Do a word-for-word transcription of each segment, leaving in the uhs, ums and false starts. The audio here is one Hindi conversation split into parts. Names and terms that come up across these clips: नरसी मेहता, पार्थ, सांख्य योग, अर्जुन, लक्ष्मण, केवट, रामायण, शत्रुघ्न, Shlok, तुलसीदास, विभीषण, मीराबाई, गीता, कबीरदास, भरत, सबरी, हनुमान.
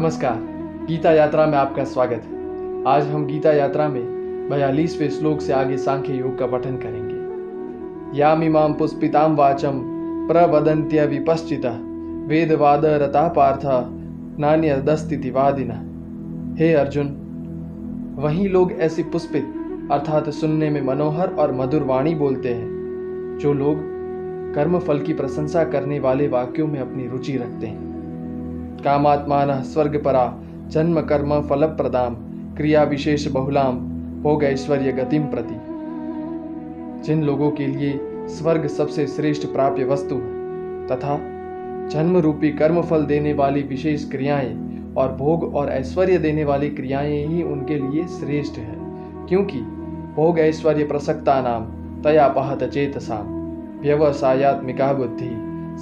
नमस्कार, गीता यात्रा में आपका स्वागत है। आज हम गीता यात्रा में बयालीसवें श्लोक से आगे सांख्य योग का पठन करेंगे। यामिमां पुष्पितां वाचं प्रवदन्त्य विपश्चितः वेदवाद रता पार्थ नान्यदस्तितिवादिनः। हे अर्जुन, वही लोग ऐसी पुष्पित अर्थात सुनने में मनोहर और मधुर वाणी बोलते हैं जो लोग कर्मफल की प्रशंसा करने वाले वाक्यों में अपनी रुचि रखते हैं। कामात्मानः स्वर्गपरा जन्म कर्म फलप्रदाम क्रिया विशेष बहुलाम भोग ऐश्वर्य गतिम प्रति। जिन लोगों के लिए स्वर्ग सबसे श्रेष्ठ प्राप्य वस्तु है तथा जन्म रूपी कर्मफल देने वाली विशेष क्रियाएं और भोग और ऐश्वर्य देने वाली क्रियाएं ही उनके लिए श्रेष्ठ है, क्योंकि भोग ऐश्वर्य प्रसक्ता नाम तया पहत चेतसाम व्यवसायात्मिका बुद्धि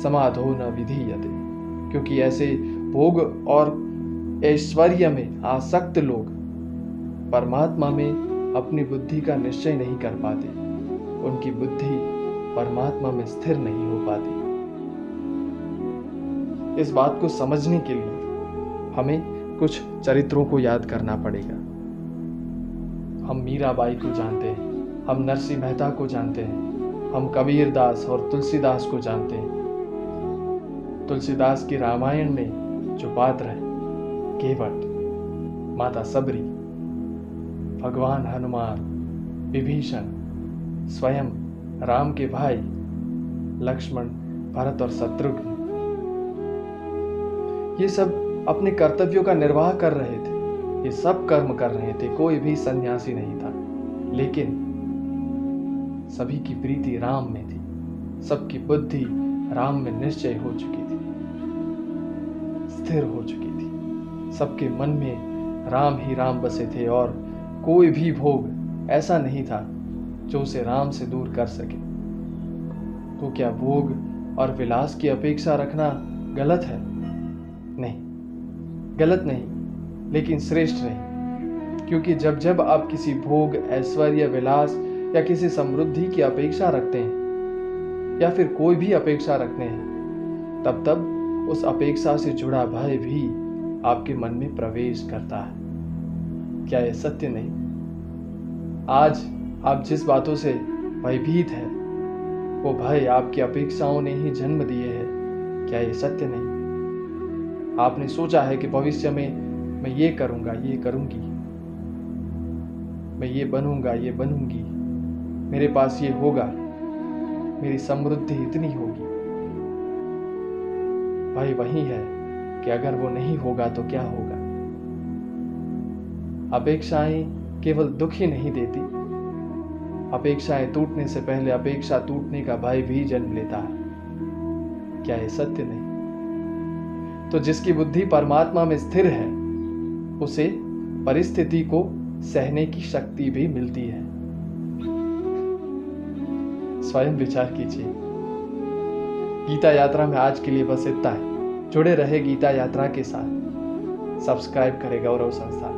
समाधो न विधीयते। क्योंकि ऐसे भोग और ऐश्वर्य में आसक्त लोग परमात्मा में अपनी बुद्धि का निश्चय नहीं कर पाते, उनकी बुद्धि परमात्मा में स्थिर नहीं हो पाती। इस बात को समझने के लिए हमें कुछ चरित्रों को याद करना पड़ेगा। हम मीराबाई को जानते हैं, हम नरसी मेहता को जानते हैं, हम कबीरदास और तुलसीदास को जानते हैं। तुलसीदास की रामायण में जो पात्र है केवट, माता सबरी, भगवान हनुमान, विभीषण, स्वयं राम के भाई लक्ष्मण, भरत और शत्रुघ्न, ये सब अपने कर्तव्यों का निर्वाह कर रहे थे, ये सब कर्म कर रहे थे, कोई भी सन्यासी नहीं था, लेकिन सभी की प्रीति राम में थी, सबकी बुद्धि राम में निश्चय हो चुकी थी, स्थिर हो चुकी थी, सबके मन में राम ही राम बसे थे और कोई भी भोग ऐसा नहीं था जो उसे राम से दूर कर सके। तो क्या भोग और विलास की अपेक्षा रखना गलत है? नहीं, गलत नहीं, लेकिन श्रेष्ठ नहीं। क्योंकि जब जब आप किसी भोग, ऐश्वर्य, विलास या किसी समृद्धि की अपेक्षा रखते हैं या फिर कोई भी अपेक्षा रखते हैं, तब तब उस अपेक्षा से जुड़ा भय भी आपके मन में प्रवेश करता है। क्या यह सत्य नहीं? आज आप जिस बातों से भयभीत हैं, वो भय आपकी अपेक्षाओं ने ही जन्म दिए हैं। क्या यह सत्य नहीं? आपने सोचा है कि भविष्य में मैं ये करूंगा, ये करूंगी, मैं ये बनूंगा, ये बनूंगी, मेरे पास ये होगा, मेरी समृद्धि इतनी होगी। भाई वही है कि अगर वो नहीं होगा तो क्या होगा। अपेक्षाएं केवल दुख ही नहीं देती, अपेक्षाएं टूटने से पहले अपेक्षा टूटने का भय भी जन्म लेता है। क्या ये सत्य नहीं? तो जिसकी बुद्धि परमात्मा में स्थिर है उसे परिस्थिति को सहने की शक्ति भी मिलती है। स्वयं विचार कीजिए। गीता यात्रा में आज के लिए बस इतना है। जुड़े रहे गीता यात्रा के साथ। सब्सक्राइब करें गौरव संस्था।